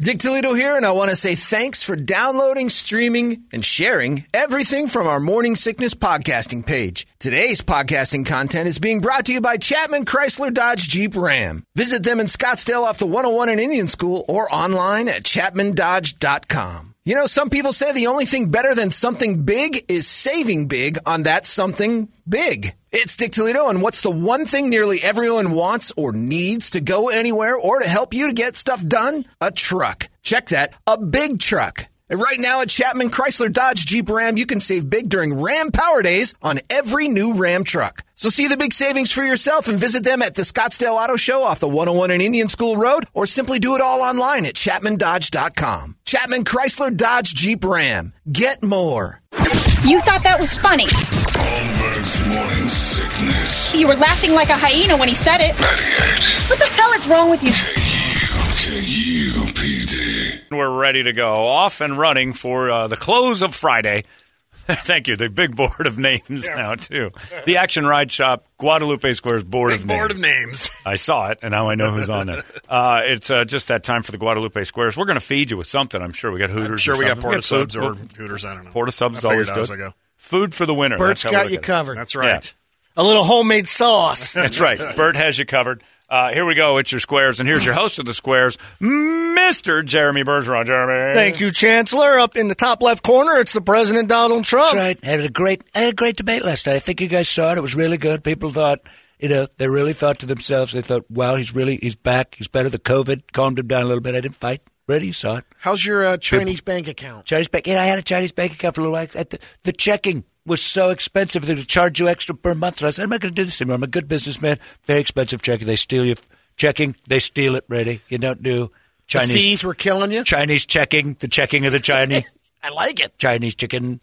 Dick Toledo here, and I want to say thanks for downloading, streaming, and sharing everything from our Morning Sickness podcasting page. Today's podcasting content is being brought to you by Chapman Chrysler Dodge Jeep Ram. Visit them in Scottsdale off the 101 in Indian School or online at chapmandodge.com. You know, some people say the only thing better than something big is saving big on that something big. It's Dick Toledo, and what's the one thing nearly everyone wants or needs to go anywhere or to help you to get stuff done? A truck. Check that, a big truck. And right now at Chapman Chrysler Dodge Jeep Ram, you can save big during Ram Power Days on every new Ram truck. So see the big savings for yourself and visit them at the Scottsdale Auto Show off the 101 in Indian School Road, or simply do it all online at chapmandodge.com. Chapman Chrysler Dodge Jeep Ram. Get more. You thought that was funny. Holmberg's Morning Sickness. You were laughing like a hyena when he said it. 98. What the hell is wrong with you? KUPD. We're ready to go. Off and running for the close of Friday. Thank you. The big board of names now, too. The Action Ride Shop, Guadalupe Squares board of names. Board of names. I saw it, and now I know who's on there. It's just that time for the Guadalupe Squares. We're going to feed you with something. I'm sure we got Hooters. I'm sure we got Porta-Subs or Hooters. I don't know. Porta-Subs always good. Food for the winner. Bert's got you covered. That's right. Yeah. A little homemade sauce. That's right. Bert has you covered. Here we go. It's your Squares, and here's your host of the Squares, Mr. Jeremy Bergeron. Jeremy. Thank you, Chancellor. Up in the top left corner, it's the President Donald Trump. That's right. I had a great debate last night. I think you guys saw it. It was really good. People thought, you know, they really thought to themselves, they thought, wow, he's back. He's better. The COVID calmed him down a little bit. I didn't fight. Ready? You saw it. How's your Chinese bank account? Chinese bank. Yeah, I had a Chinese bank account for a little while. The checking was so expensive they would charge you extra per month. So I said, I'm not going to do this anymore. I'm a good businessman. Very expensive checking. They steal your checking. They steal it, Brady. You don't do Chinese. The fees were killing you? Chinese checking. The checking of the Chinese. I like it. Chinese chicken.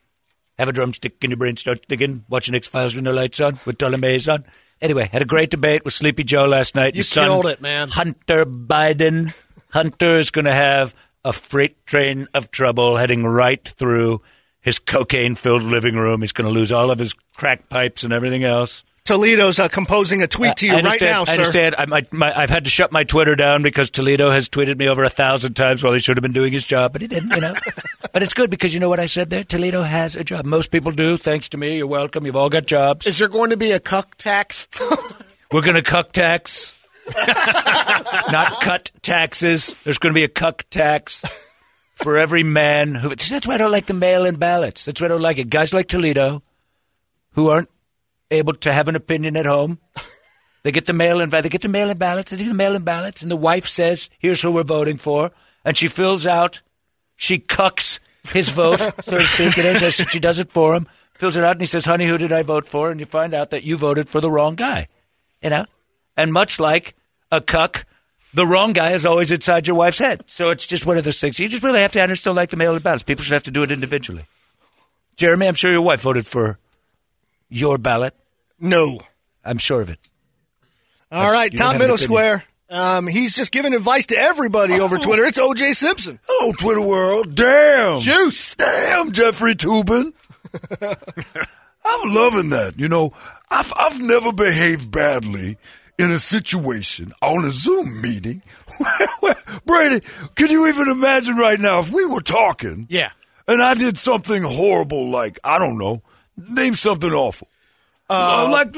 Have a drumstick in your brain. Start thinking. Watching X-Files with no lights on. With Ptolemy's maze on. Anyway, had a great debate with Sleepy Joe last night. You killed it, man. Hunter Biden. Hunter is going to have a freight train of trouble heading right through his cocaine-filled living room. He's going to lose all of his crack pipes and everything else. Toledo's composing a tweet to you right now, sir. I understand. I've had to shut my Twitter down because Toledo has tweeted me over 1,000 times while he should have been doing his job, but he didn't, you know. But it's good because you know what I said there? Toledo has a job. Most people do. Thanks to me. You're welcome. You've all got jobs. Is there going to be a cuck tax? We're going to cuck tax. Not cut taxes. There's going to be a cuck tax for every man who. That's why I don't like the mail-in ballots. That's why I don't like it. Guys like Toledo, who aren't able to have an opinion at home, they get the mail-in. They get the mail-in ballots. They do the mail-in ballots, and the wife says, "Here's who we're voting for," and she fills out. She cucks his vote, so to speak. And she does it for him. Fills it out, and he says, "Honey, who did I vote for?" And you find out that you voted for the wrong guy. You know, and much like a cuck, the wrong guy is always inside your wife's head. So it's just one of those things. You just really have to understand, like the mail-in ballots. People should have to do it individually. Jeremy, I'm sure your wife voted for your ballot. No. I'm sure of it. All right, Tom Middle Square. He's just giving advice to everybody over Twitter. It's OJ Simpson. Oh, Twitter world. Damn. Juice. Damn, Jeffrey Toobin. I'm loving that. You know, I've never behaved badly in a situation on a Zoom meeting. Brady, can you even imagine right now if we were talking and I did something horrible, like, I don't know, name something awful. Like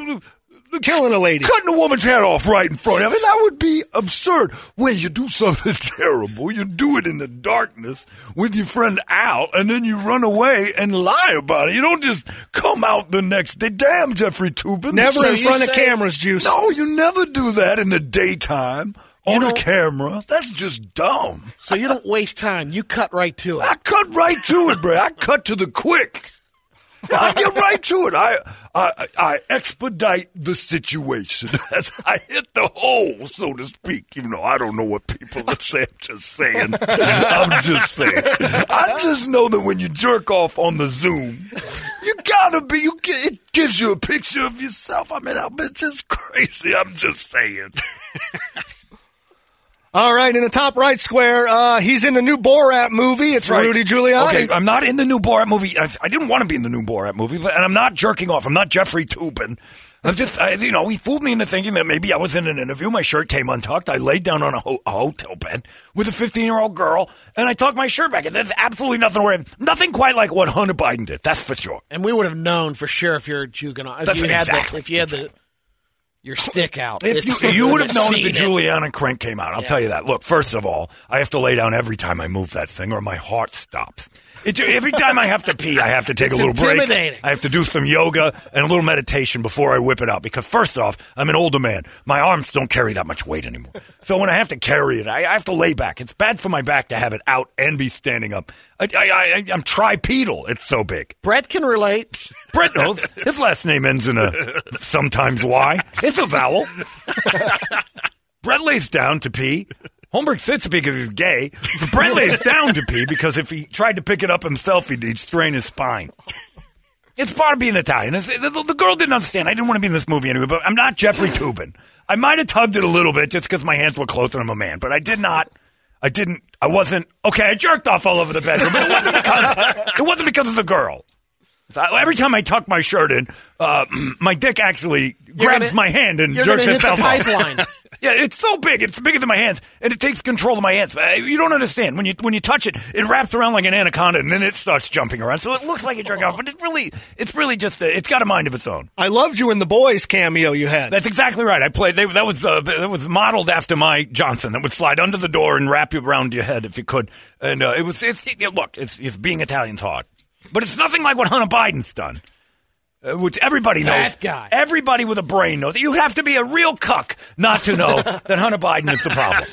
killing a lady. Cutting a woman's head off right in front of it. That would be absurd. When you do something terrible, you do it in the darkness with your friend Al, and then you run away and lie about it. You don't just come out the next day. Damn, Jeffrey Toobin. Never in front of cameras, Juice. No, you never do that in the daytime. On a camera. That's just dumb. So you don't waste time. You cut right to it. I cut right to it, bro. I cut to the quick. I get right to it. I expedite the situation. I hit the hole, so to speak. Even though I don't know what people are saying. I'm just saying. I just know that when you jerk off on the Zoom, you gotta be. It gives you a picture of yourself. I mean, it's just crazy. I'm just saying. All right, in the top right square, he's in the new Borat movie. It's right. Rudy Giuliani. Okay, I'm not in the new Borat movie. I didn't want to be in the new Borat movie, and I'm not jerking off. I'm not Jeffrey Toobin. I'm just, he fooled me into thinking that maybe I was in an interview. My shirt came untucked. I laid down on a hotel bed with a 15-year-old girl, and I tucked my shirt back. And that's absolutely nothing quite like what Hunter Biden did. That's for sure. And we would have known for sure if you're jerking off. If you had your stick out. You would have known if the Giuliani crank came out. I'll tell you that. Look, first of all, I have to lay down every time I move that thing or my heart stops. Every time I have to pee, I have to take a little break. I have to do some yoga and a little meditation before I whip it out. Because first off, I'm an older man. My arms don't carry that much weight anymore. So when I have to carry it, I have to lay back. It's bad for my back to have it out and be standing up. I'm tripedal. It's so big. Brett can relate. Brett knows. His last name ends in a sometimes Y. It's a vowel. Brett lays down to pee. Holmberg sits because he's gay. But Brett lays down to pee because if he tried to pick it up himself, he'd strain his spine. It's part of being Italian. The girl didn't understand. I didn't want to be in this movie anyway, but I'm not Jeffrey Toobin. I might have tugged it a little bit just because my hands were close and I'm a man, but I jerked off all over the bedroom, but it wasn't because of the girl. Every time I tuck my shirt in, my dick actually grabs my hand and jerks itself off. Yeah, it's so big. It's bigger than my hands, and it takes control of my hands. You don't understand. When you touch it, it wraps around like an anaconda, and then it starts jumping around. So it looks like a jerk off, but it's really just it's got a mind of its own. I loved you in the Boys cameo you had. That's exactly right. I played. That was modeled after my Johnson. That would slide under the door and wrap you around your head if you could. And it's being Italian's hard. But it's nothing like what Hunter Biden's done, which everybody knows. That guy. Everybody with a brain knows. You have to be a real cuck not to know that Hunter Biden is the problem.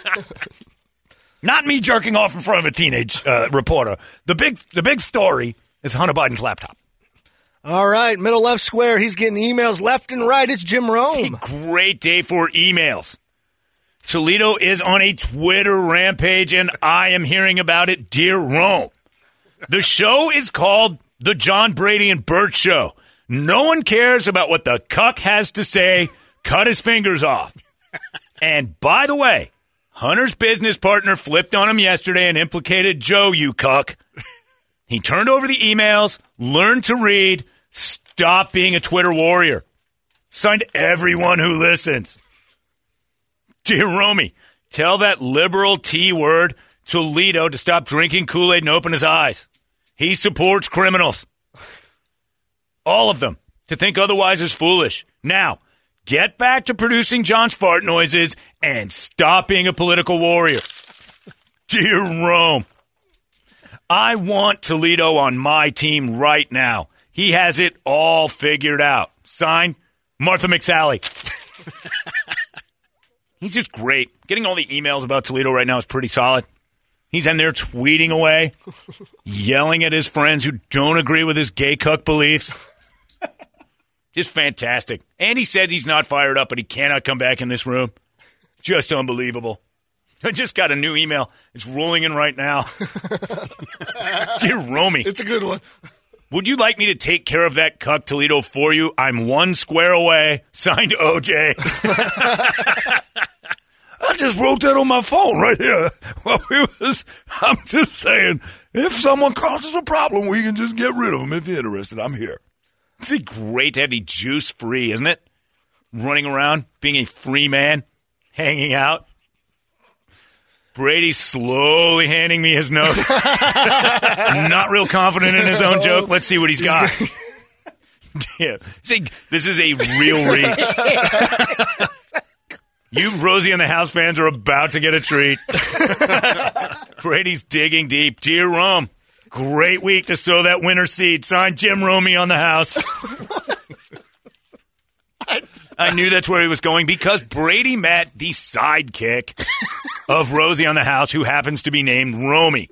Not me jerking off in front of a teenage reporter. The big story is Hunter Biden's laptop. All right, middle left square. He's getting emails left and right. It's Jim Rome. It's a great day for emails. Toledo is on a Twitter rampage, and I am hearing about it. Dear Rome. The show is called The John Brady and Burt Show. No one cares about what the cuck has to say. Cut his fingers off. And by the way, Hunter's business partner flipped on him yesterday and implicated Joe, you cuck. He turned over the emails, learned to read, stopped being a Twitter warrior. Signed everyone who listens. Dear Romy, tell that liberal T-word Toledo to stop drinking Kool-Aid and open his eyes. He supports criminals. All of them. To think otherwise is foolish. Now, get back to producing John's fart noises and stop being a political warrior. Dear Rome, I want Toledo on my team right now. He has it all figured out. Signed, Martha McSally. He's just great. Getting all the emails about Toledo right now is pretty solid. He's in there tweeting away, yelling at his friends who don't agree with his gay cuck beliefs. Just fantastic. And he says he's not fired up, but he cannot come back in this room. Just unbelievable. I just got a new email. It's rolling in right now. Dear Romy. It's a good one. Would you like me to take care of that cuck Toledo for you? I'm one square away. Signed OJ. I just wrote that on my phone right here. I'm just saying, if someone causes a problem, we can just get rid of them. If you're interested, I'm here. It's great to have the juice free, isn't it? Running around, being a free man, hanging out. Brady's slowly handing me his note. Not real confident in his own joke. Let's see what he's got. Damn. See, this is a real reach. You Rosie and the House fans are about to get a treat. Brady's digging deep. Dear Rome, great week to sow that winter seed. Signed, Jim Rome on the House. I knew that's where he was going because Brady met the sidekick of Rosie on the House, who happens to be named Rome.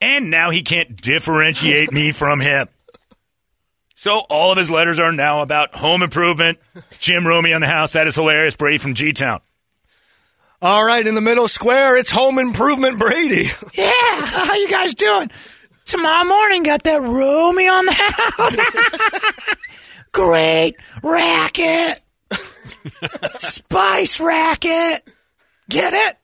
And now he can't differentiate me from him. So all of his letters are now about home improvement. Jim Rome on the House. That is hilarious. Brady from G-Town. All right, in the middle square, it's home improvement Brady. Yeah, how you guys doing? Tomorrow morning, got that Rome on the House. Great racket. Spice racket. Get it?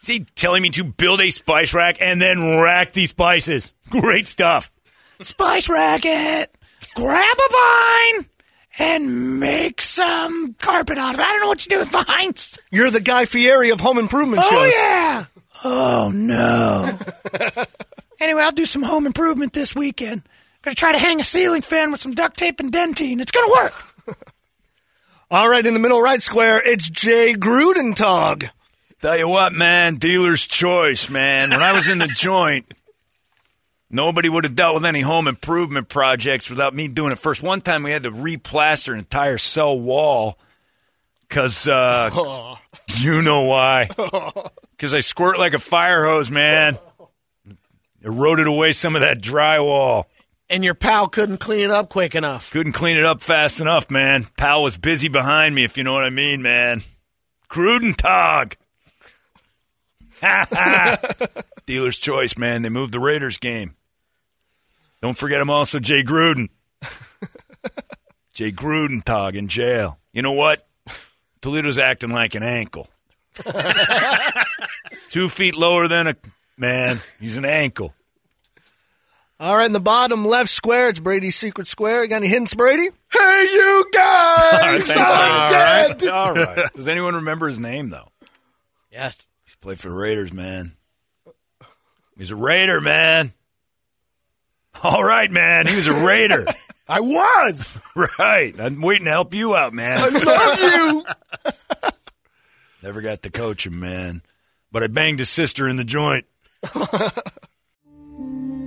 Is he telling me to build a spice rack and then rack the spices? Great stuff. Spice racket. Grab a vine and make some carpet out of it. I don't know what you do with vines. You're the Guy Fieri of home improvement shows. Oh, yeah. Oh, no. Anyway, I'll do some home improvement this weekend. I'm going to try to hang a ceiling fan with some duct tape and dentine. It's going to work. All right, in the middle right square, it's Jay Gruden Tog. Tell you what, man, dealer's choice, man. When I was in the joint... Nobody would have dealt with any home improvement projects without me doing it first. One time we had to replaster an entire cell wall because you know why. Because I squirt like a fire hose, man. Eroded away some of that drywall. And your pal couldn't clean it up quick enough. Couldn't clean it up fast enough, man. Pal was busy behind me, if you know what I mean, man. Gruden Tog. Ha ha. Dealer's choice, man. They moved the Raiders game. Don't forget him also, Jay Gruden. Jay Gruden Tog in jail. You know what? Toledo's acting like an ankle. 2 feet lower than a man. He's an ankle. All right, in the bottom left square, it's Brady's Secret Square. You got any hints, Brady? Hey, you guys! I'm dead! All right. All right. Does anyone remember his name, though? Yes. He played for the Raiders, man. He's a Raider, man. All right, man. He was a Raider. I was. Right. I'm waiting to help you out, man. I love you. Never got to coach him, man. But I banged his sister in the joint.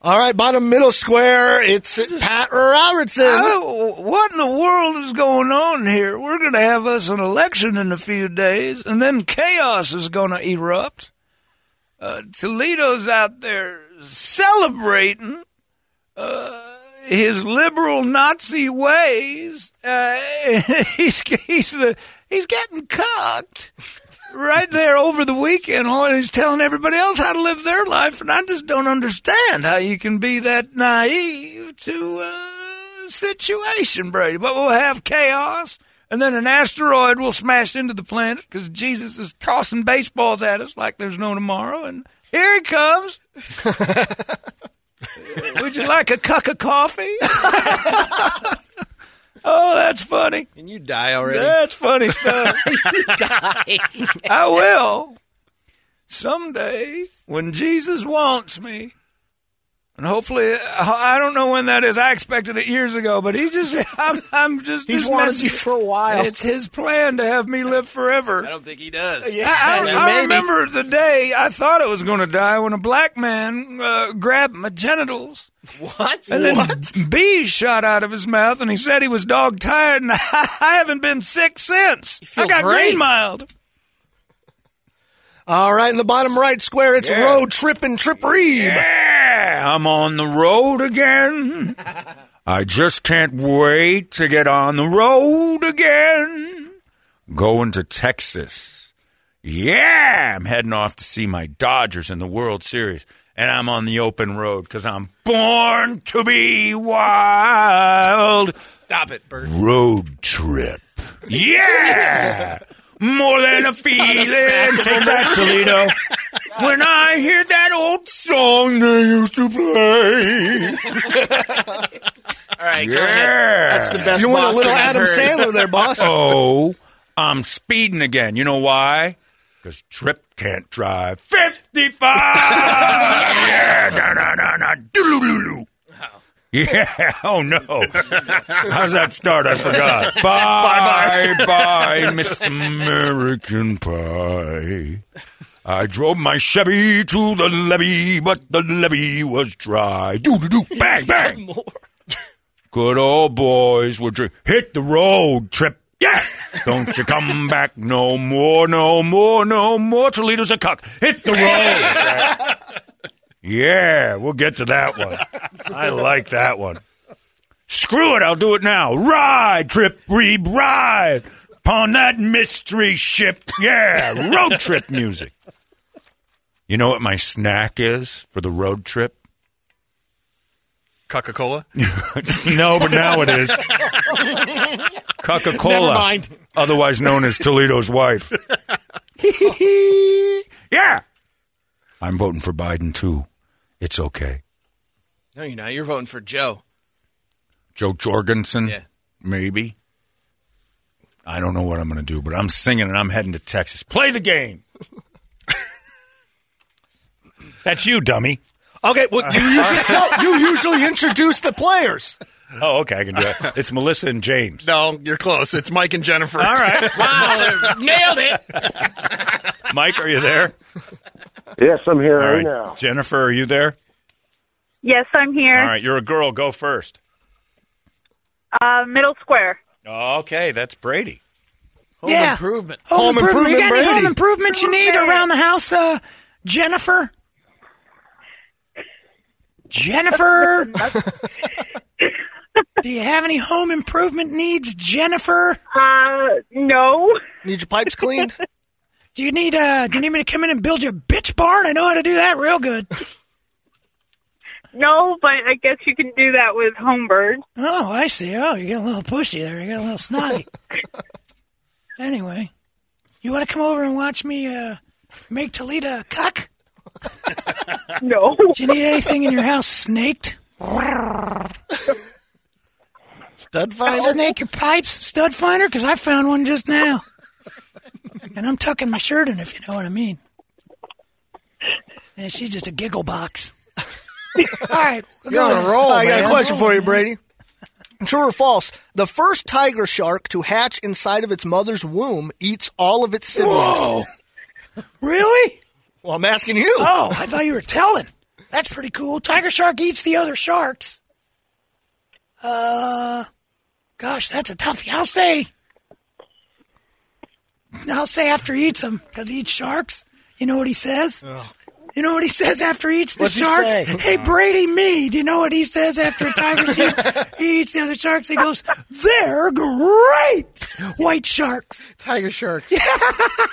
All right, bottom middle square, it's Pat Robertson. What in the world is going on here? We're going to have us an election in a few days, and then chaos is going to erupt. Toledo's out there celebrating his liberal Nazi ways. He's getting cucked right there over the weekend, and he's telling everybody else how to live their life. And I just don't understand how you can be that naive to a situation, Brady. But we'll have chaos. And then an asteroid will smash into the planet because Jesus is tossing baseballs at us like there's no tomorrow. And here he comes. Would you like a cup of coffee? Oh, that's funny. And you die already. That's funny stuff. You die. I will. Someday, when Jesus wants me. And hopefully, I don't know when that is. I expected it years ago, but he's wanted you for a while. It's his plan to have me live forever. I don't think he does. Yeah, I remember the day I thought I was going to die when a black man grabbed my genitals. What? And then bees shot out of his mouth, and he said he was dog tired, and I haven't been sick since. You feel I got great. Green mild. All right, in the bottom right square, it's Road Trip and Trip Reeb. Yeah, I'm on the road again. I just can't wait to get on the road again. Going to Texas. Yeah, I'm heading off to see my Dodgers in the World Series. and I'm on the open road because I'm born to be wild. Stop it, Bert. Road trip. Yeah! More than a feeling. Take that, Toledo. When I hear that old song they used to play. All right, yeah. Go ahead. That's the best. You want a little Adam Sandler there, boss. Oh, I'm speeding again. You know why? Because Trip can't drive 55. Yeah, na-na-na-na, do-do-do-do. Yeah. Oh, no. How's that start? I forgot. Bye-bye, Miss American Pie. I drove my Chevy to the levee, but the levee was dry. Do-do-do, bang, bang. Good old boys would drink. Hit the road, Trip. Yeah. Don't you come back no more, no more, no more. Toledo's a cuck. Hit the road, Trip. Yeah, we'll get to that one. I like that one. Screw it, I'll do it now. Ride, Trip, Reeb, ride upon that mystery ship. Yeah, road trip music. You know what my snack is for the road trip? Coca-Cola? No, but now it is. Coca-Cola. Never mind. Otherwise known as Toledo's wife. Yeah. I'm voting for Biden, too. It's okay. No, you're not. You're voting for Joe. Joe Jorgensen? Yeah. Maybe. I don't know what I'm going to do, but I'm singing and I'm heading to Texas. Play the game. That's you, dummy. Okay, well, you usually introduce the players. Oh, okay, I can do that. It's Melissa and James. No, you're close. It's Mike and Jennifer. All right. Wow, nailed it. Mike, are you there? Yes, I'm here right now. Jennifer, are you there? Yes, I'm here. All right, you're a girl. Go first. Middle square. Okay, that's Brady. Home improvement. Home improvement. You got any home improvements you need around the house, Jennifer? Jennifer? Do you have any home improvement needs, Jennifer? No. Need your pipes cleaned? Do you need me to come in and build you a bitch barn? I know how to do that real good. No, but I guess you can do that with Homebird. Oh, I see. Oh, you got a little pushy there. You got a little snotty. Anyway, you want to come over and watch me make Toledo a cuck? No. Do you need anything in your house snaked? Stud finder? Snake your pipes, stud finder, because I found one just now. And I'm tucking my shirt in, if you know what I mean. And she's just a giggle box. All right. You're on a roll, man. I got a question for you, Brady. True or false? The first tiger shark to hatch inside of its mother's womb eats all of its siblings. Whoa. Really? Well, I'm asking you. Oh, I thought you were telling. That's pretty cool. Tiger shark eats the other sharks. Gosh, that's a toughie. I'll say after he eats them, because he eats sharks. You know what he says? Ugh. You know what he says after he eats the sharks? Hey, Brady, me. Do you know what he says after a tiger he eats the other sharks? He goes, they're great white sharks. Tiger sharks. Yeah,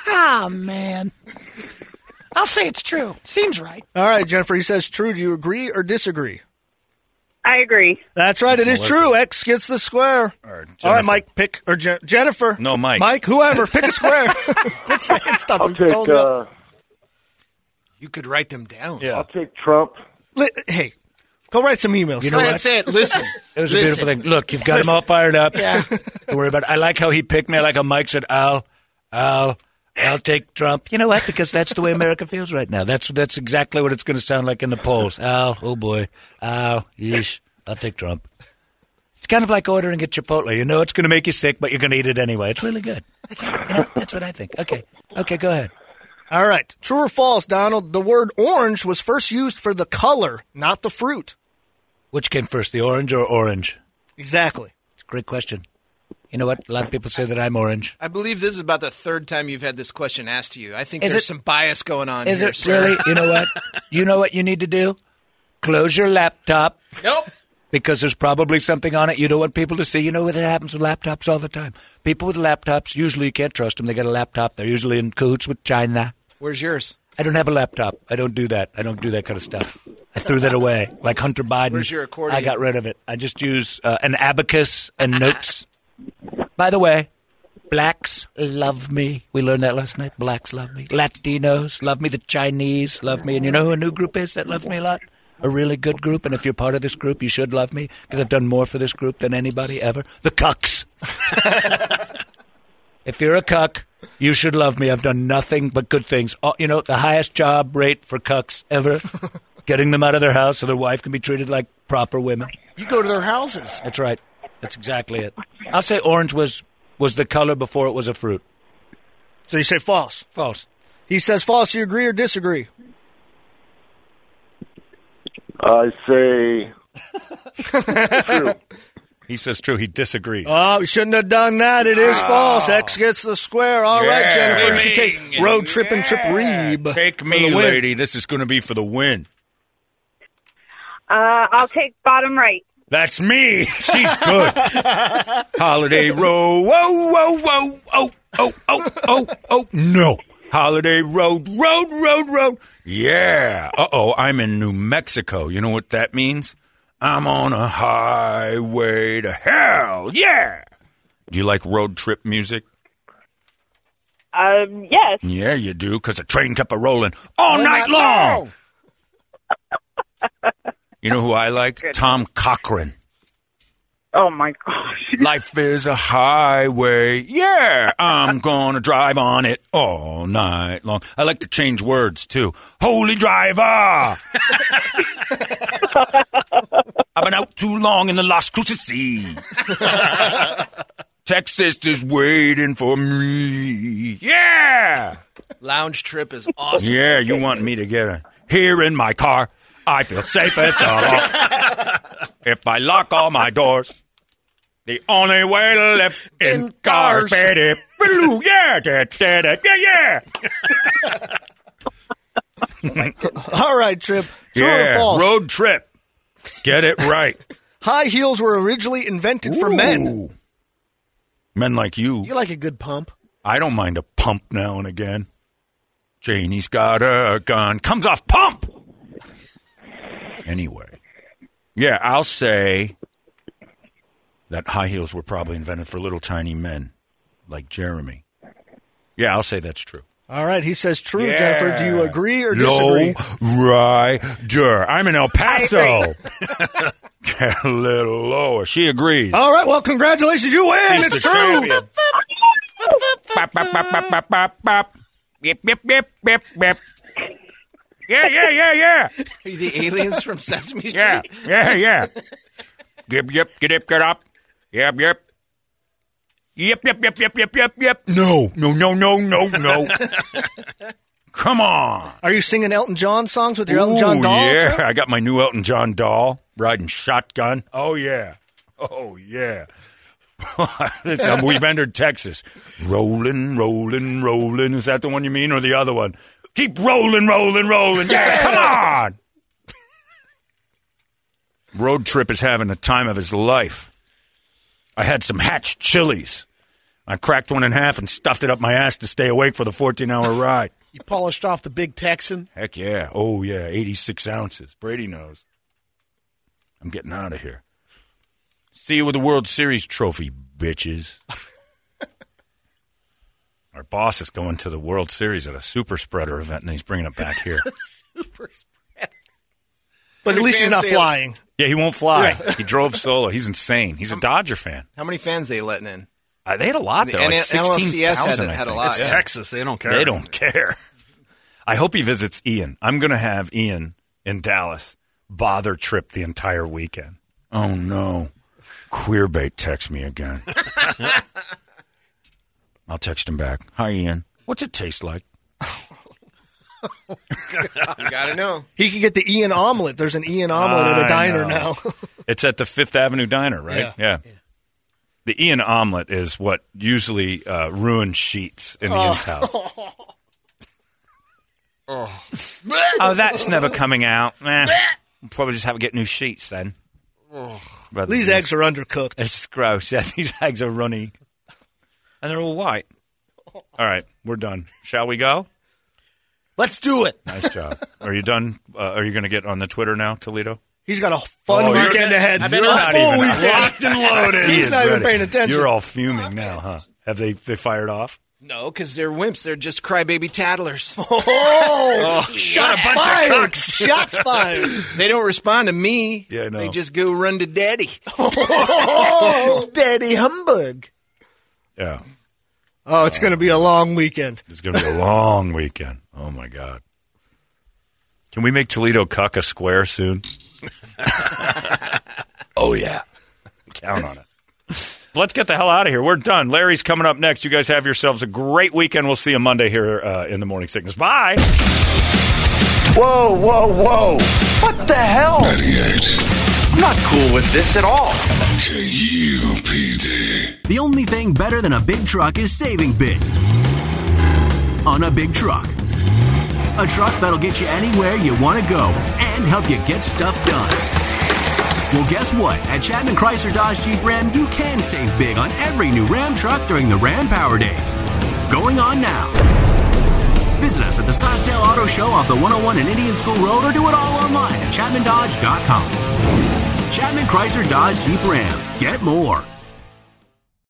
oh, man. I'll say it's true. Seems right. All right, Jennifer, he says true. Do you agree or disagree? I agree. That's right. It is true. X gets the square. All right, Mike, pick. Or Jennifer. No, Mike. Mike, whoever. Pick a square. I'll take, you could write them down. Yeah. I'll take Trump. Hey, go write some emails. You know that's it. Listen. It was a beautiful thing. Look, you've got them all fired up. Yeah. Don't worry about it. I like how he picked me. I like how Mike said, I'll take Trump. You know what? Because that's the way America feels right now. That's exactly what it's going to sound like in the polls. Oh boy. Yeesh. I'll take Trump. It's kind of like ordering a Chipotle. You know it's going to make you sick, but you're going to eat it anyway. It's really good. Okay. You know, that's what I think. Okay, go ahead. All right. True or false, Donald, the word orange was first used for the color, not the fruit. Which came first, the orange or orange? Exactly. It's a great question. You know what? A lot of people say that I'm orange. I believe this is about the third time you've had this question asked to you. I think there's some bias going on here. Is it really? You know what? You know what you need to do? Close your laptop. Nope. Because there's probably something on it you don't want people to see. You know what happens with laptops all the time? People with laptops, usually you can't trust them. They got a laptop. They're usually in cahoots with China. Where's yours? I don't have a laptop. I don't do that. I don't do that kind of stuff. I threw that away. Like Hunter Biden. Where's your accordion? I got rid of it. I just use an abacus and notes. By the way, blacks love me. We learned that last night. Blacks love me. Latinos love me. The Chinese love me. And you know who a new group is that loves me a lot? A really good group. And if you're part of this group, you should love me because I've done more for this group than anybody ever. The cucks. If you're a cuck, you should love me. I've done nothing but good things. Oh, you know, the highest job rate for cucks ever. Getting them out of their house so their wife can be treated like proper women. You go to their houses. That's right. That's exactly it. I'll say orange was the color before it was a fruit. So you say false. False. He says false. You agree or disagree? I say true. He says true. He disagrees. Oh, we shouldn't have done that. It is false. X gets the square. All right, Jennifer. You can take road trip and trip reeb. Take me, lady. This is going to be for the win. I'll take bottom right. That's me. She's good. Holiday Road. Whoa, whoa, whoa. Oh, oh, oh, oh, oh. No. Holiday Road. Road, road, road. Yeah. Uh-oh. I'm in New Mexico. You know what that means? I'm on a highway to hell. Yeah. Do you like road trip music? Yes. Yeah, you do, because the train kept a-rolling all night long. You know who I like? Good. Tom Cochrane. Oh, my gosh. Life is a highway. Yeah, I'm going to drive on it all night long. I like to change words, too. Holy driver. I've been out too long in the Las Cruces Sea. Texas is waiting for me. Yeah. Lounge trip is awesome. Yeah, you want me to get here in my car. I feel safe as dog. If I lock all my doors, the only way left in cars. Baby. Yeah, da, da, da, yeah, yeah. All right, Trip. True or false? Road trip. Get it right. High heels were originally invented for men. Men like you. You like a good pump. I don't mind a pump now and again. Janie's got a gun. Comes off pump. Anyway, yeah, I'll say that high heels were probably invented for little tiny men like Jeremy. Yeah, I'll say that's true. All right, he says true, yeah. Jennifer. Do you agree or disagree? Rider. I'm in El Paso. Get a little lower. She agrees. All right, well, congratulations. You win. She's it's true. Bop, bop, bop, bop, bop, bop, bop. Yip, yip, yip, yip, yip. Yeah, yeah, yeah, yeah. Are you the aliens from Sesame Street? Yeah, yeah, yeah. Yip, yip, yip, get up. Yip, yip. Yip, yip, yip, yip, yip, yip, yip. No, no, no, no, no, no. Come on. Are you singing Elton John songs with your Elton John doll? Yeah, trip? I got my new Elton John doll riding shotgun. Oh, yeah. Oh, yeah. We've entered Texas. Rolling, rolling, rolling. Is that the one you mean or the other one? Keep rolling, rolling, rolling. Yeah, come on. Road trip is having the time of his life. I had some hatch chilies. I cracked one in half and stuffed it up my ass to stay awake for the 14-hour ride. You polished off the Big Texan? Heck yeah. Oh, yeah, 86 ounces. Brady knows. I'm getting out of here. See you with the World Series trophy, bitches. Our boss is going to the World Series at a super spreader event, and he's bringing it back here. Super spreader. But at least he's not flying. Yeah, he won't fly. Yeah. He drove solo. He's insane. He's a Dodger fan. How many fans are they letting in? They had a lot, though. Like 16,000, I think. It's Texas. They don't care. They don't care. I hope he visits Ian. I'm going to have Ian in Dallas bother Trip the entire weekend. Oh, no. Queerbait texts me again. I'll text him back. Hi, Ian. What's it taste like? You got to know. He can get the Ian omelet. There's an Ian omelet at a diner now. It's at the Fifth Avenue Diner, right? Yeah. The Ian omelet is what usually ruins sheets in Ian's house. That's never coming out. We'll probably just have to get new sheets then. These eggs are undercooked. It's gross. Yeah, these eggs are runny. And they're all white. All right, we're done. Shall we go? Let's do it. Nice job. Are you done? Are you going to get on the Twitter now, Toledo? He's got a fun weekend ahead. I've been not even locked and loaded. He's not even paying attention. You're all fuming now, huh? Have they fired off? No, because they're wimps. They're just crybaby tattlers. Oh, shots fired. Shots fired. They don't respond to me. Yeah, I know. They just go run to daddy. Oh, daddy humbug. Yeah. Oh, it's going to be a long weekend. It's going to be a long weekend. Oh, my God. Can we make Toledo cuck a square soon? Oh, yeah. Count on it. Let's get the hell out of here. We're done. Larry's coming up next. You guys have yourselves a great weekend. We'll see you Monday here in the Morning Sickness. Bye. Whoa, whoa, whoa. What the hell? 98. I'm not cool with this at all. KUPD. The only thing better than a big truck is saving big. On a big truck. A truck that'll get you anywhere you want to go and help you get stuff done. Well, guess what? At Chapman Chrysler Dodge Jeep Ram, you can save big on every new Ram truck during the Ram Power Days. Going on now. Visit us at the Scottsdale Auto Show off the 101 and Indian School Road, or do it all online at ChapmanDodge.com. Chapman Chrysler Dodge Jeep Ram. Get more.